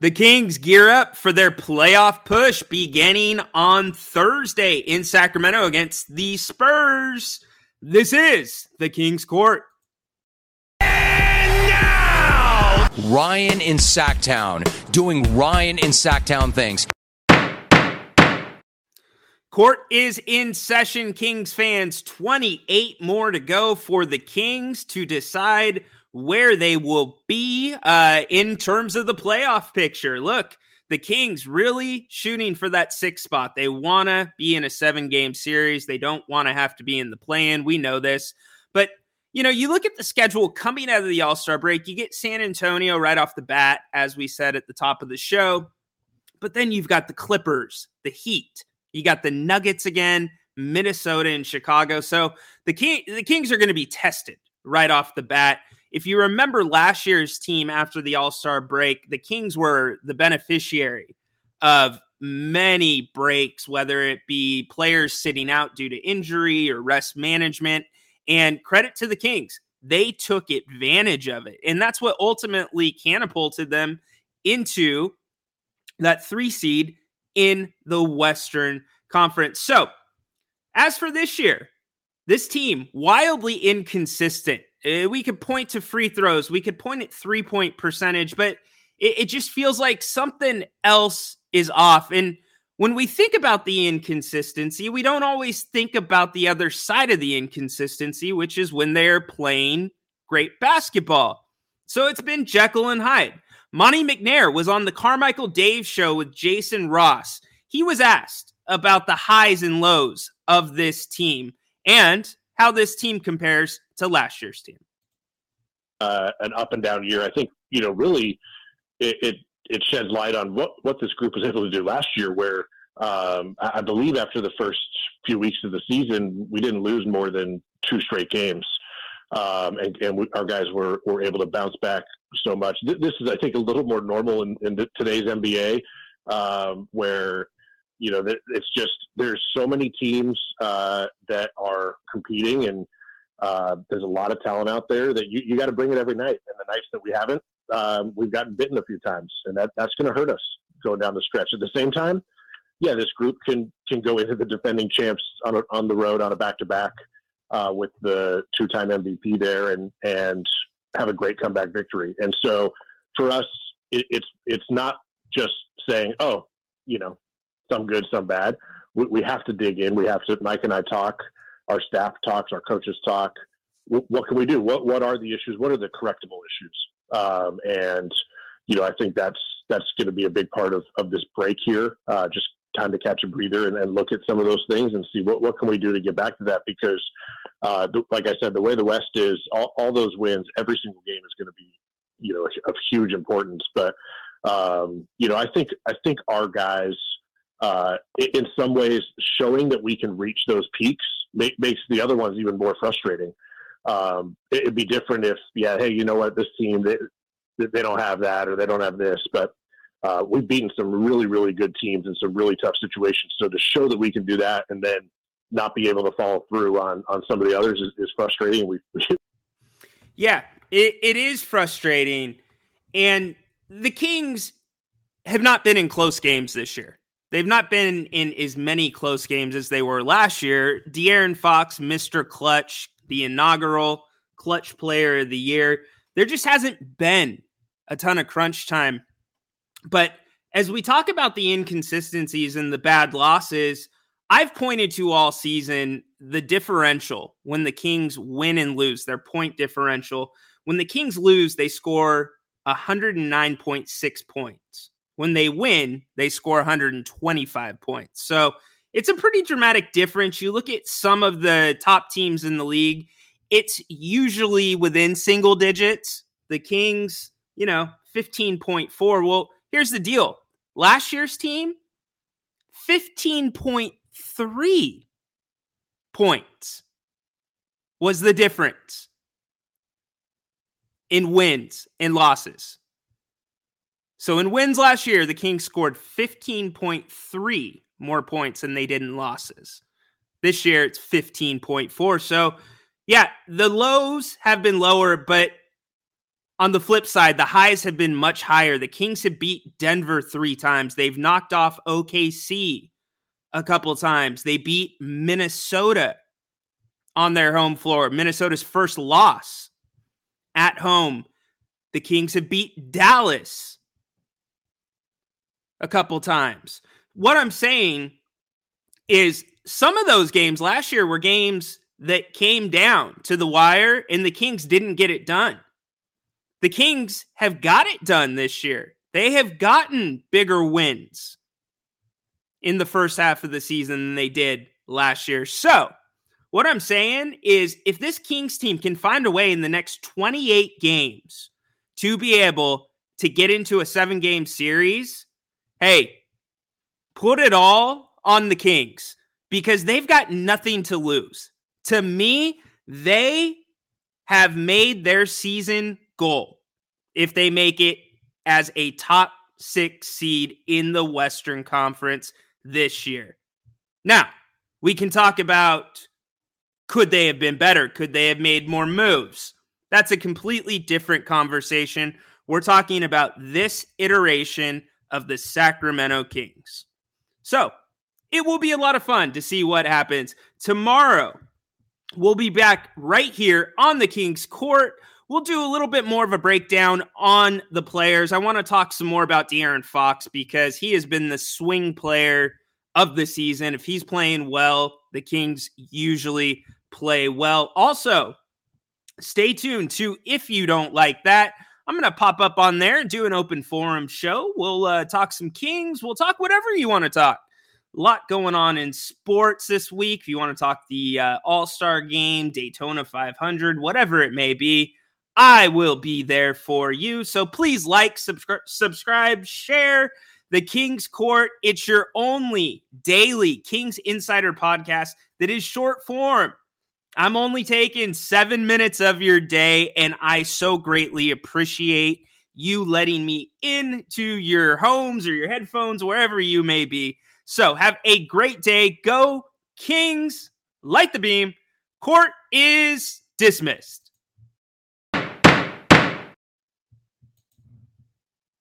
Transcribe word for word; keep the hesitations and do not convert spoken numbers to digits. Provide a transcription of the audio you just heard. The Kings gear up for their playoff push beginning on Thursday in Sacramento against the Spurs. This is the Kings Court. And now, Ryan in Sacktown doing Ryan in Sacktown things. Court is in session, Kings fans. twenty-eight more to go for the Kings to decide where they will be uh, in terms of the playoff picture. Look, the Kings really shooting for that sixth spot. They want to be in a seven-game series. They don't want to have to be in the play-in. We know this. But, you know, you look at the schedule coming out of the All-Star break, you get San Antonio right off the bat, as we said at the top of the show. But then you've got the Clippers, the Heat. You got the Nuggets again, Minnesota and Chicago. So the, King, the Kings are going to be tested right off the bat. If you remember last year's team after the All-Star break, the Kings were the beneficiary of many breaks, whether it be players sitting out due to injury or rest management. And credit to the Kings. They took advantage of it. And that's what ultimately catapulted them into that three seed in the Western Conference. So, as for this year, this team, wildly inconsistent. We could point to free throws. We could point at three-point percentage, but it, it just feels like something else is off. And when we think about the inconsistency, we don't always think about the other side of the inconsistency, which is when they're playing great basketball. So it's been Jekyll and Hyde. Monte McNair was on the Carmichael Dave show with Jason Ross. He was asked about the highs and lows of this team and how this team compares to last year's team. Uh, an up and down year. I think, you know, really it, it, it sheds light on what, what this group was able to do last year, where um, I, I believe after the first few weeks of the season, we didn't lose more than two straight games. Um, and, and we, our guys were, were able to bounce back so much. This is, I think, a little more normal in, in the, today's N B A, um, where, you know, it's just, there's so many teams uh, that are competing, and uh, there's a lot of talent out there that you, you got to bring it every night. And the nights that we haven't, um, we've gotten bitten a few times, and that, that's going to hurt us going down the stretch. At the same time, yeah, this group can, can go into the defending champs on a, on the road on a back-to-back uh, with the two-time M V P there, and, and have a great comeback victory. And so for us, it, it's, it's not just saying, oh, you know, some good, some bad. We, we have to dig in. We have to, Mike and I talk, our staff talks, our coaches talk. W- what can we do? What, what are the issues? What are the correctable issues? Um, and, you know, I think that's, that's going to be a big part of, of this break here. Uh, just time to catch a breather and, and look at some of those things and see what, what can we do to get back to that? Because uh, th- like I said, the way the West is, all, all those wins, every single game is going to be, you know, of huge importance. But, um, you know, I think, I think our guys, Uh, in some ways, showing that we can reach those peaks make, makes the other ones even more frustrating. Um, it, it'd be different if, yeah, hey, you know what, this team, they, they don't have that, or they don't have this, but uh, we've beaten some really, really good teams in some really tough situations. So to show that we can do that and then not be able to follow through on, on some of the others is, is frustrating. We, yeah, it, it is frustrating. And the Kings have not been in close games this year. They've not been in as many close games as they were last year. De'Aaron Fox, Mister Clutch, the inaugural Clutch Player of the Year. There just hasn't been a ton of crunch time. But as we talk about the inconsistencies and the bad losses, I've pointed to all season the differential when the Kings win and lose, their point differential. When the Kings lose, they score one hundred nine point six points. When they win, they score one hundred twenty-five points. So it's a pretty dramatic difference. You look at some of the top teams in the league, it's usually within single digits. The Kings, you know, fifteen point four. Well, here's the deal. Last year's team, fifteen point three points was the difference in wins and losses. So in wins last year, the Kings scored fifteen point three more points than they did in losses. This year, it's fifteen point four. So, yeah, the lows have been lower, but On the flip side, the highs have been much higher. The Kings have beat Denver three times. They've knocked off O K C a couple times. They beat Minnesota on their home floor. Minnesota's first loss at home. The Kings have beat Dallas a couple times. What I'm saying is some of those games last year were games that came down to the wire, and the Kings didn't get it done. The Kings have got it done this year. They have gotten bigger wins in the first half of the season than they did last year. So what I'm saying is if this Kings team can find a way in the next twenty-eight games to be able to get into a seven-game series, hey, put it all on the Kings because they've got nothing to lose. To me, they have made their season goal if they make it as a top six seed in the Western Conference this year. Now, we can talk about could they have been better? Could they have made more moves? That's a completely different conversation. We're talking about this iteration of the Sacramento Kings. So it will be a lot of fun to see what happens. Tomorrow, we'll be back right here on the Kings Court. We'll do a little bit more of a breakdown on the players. I want to talk some more about De'Aaron Fox because he has been the swing player of the season. If he's playing well, the Kings usually play well. Also, stay tuned to If You Don't Like That. I'm going to pop up on there and do an open forum show. We'll uh, talk some Kings. We'll talk whatever you want to talk. A lot going on in sports this week. If you want to talk the uh, All-Star Game, Daytona five hundred, whatever it may be, I will be there for you. So please like, subscri- subscribe, share the Kings Court. It's your only daily Kings Insider podcast that is short form. I'm only taking seven minutes of your day, and I so greatly appreciate you letting me into your homes or your headphones, wherever you may be. So have a great day. Go Kings, light the beam. Court is dismissed.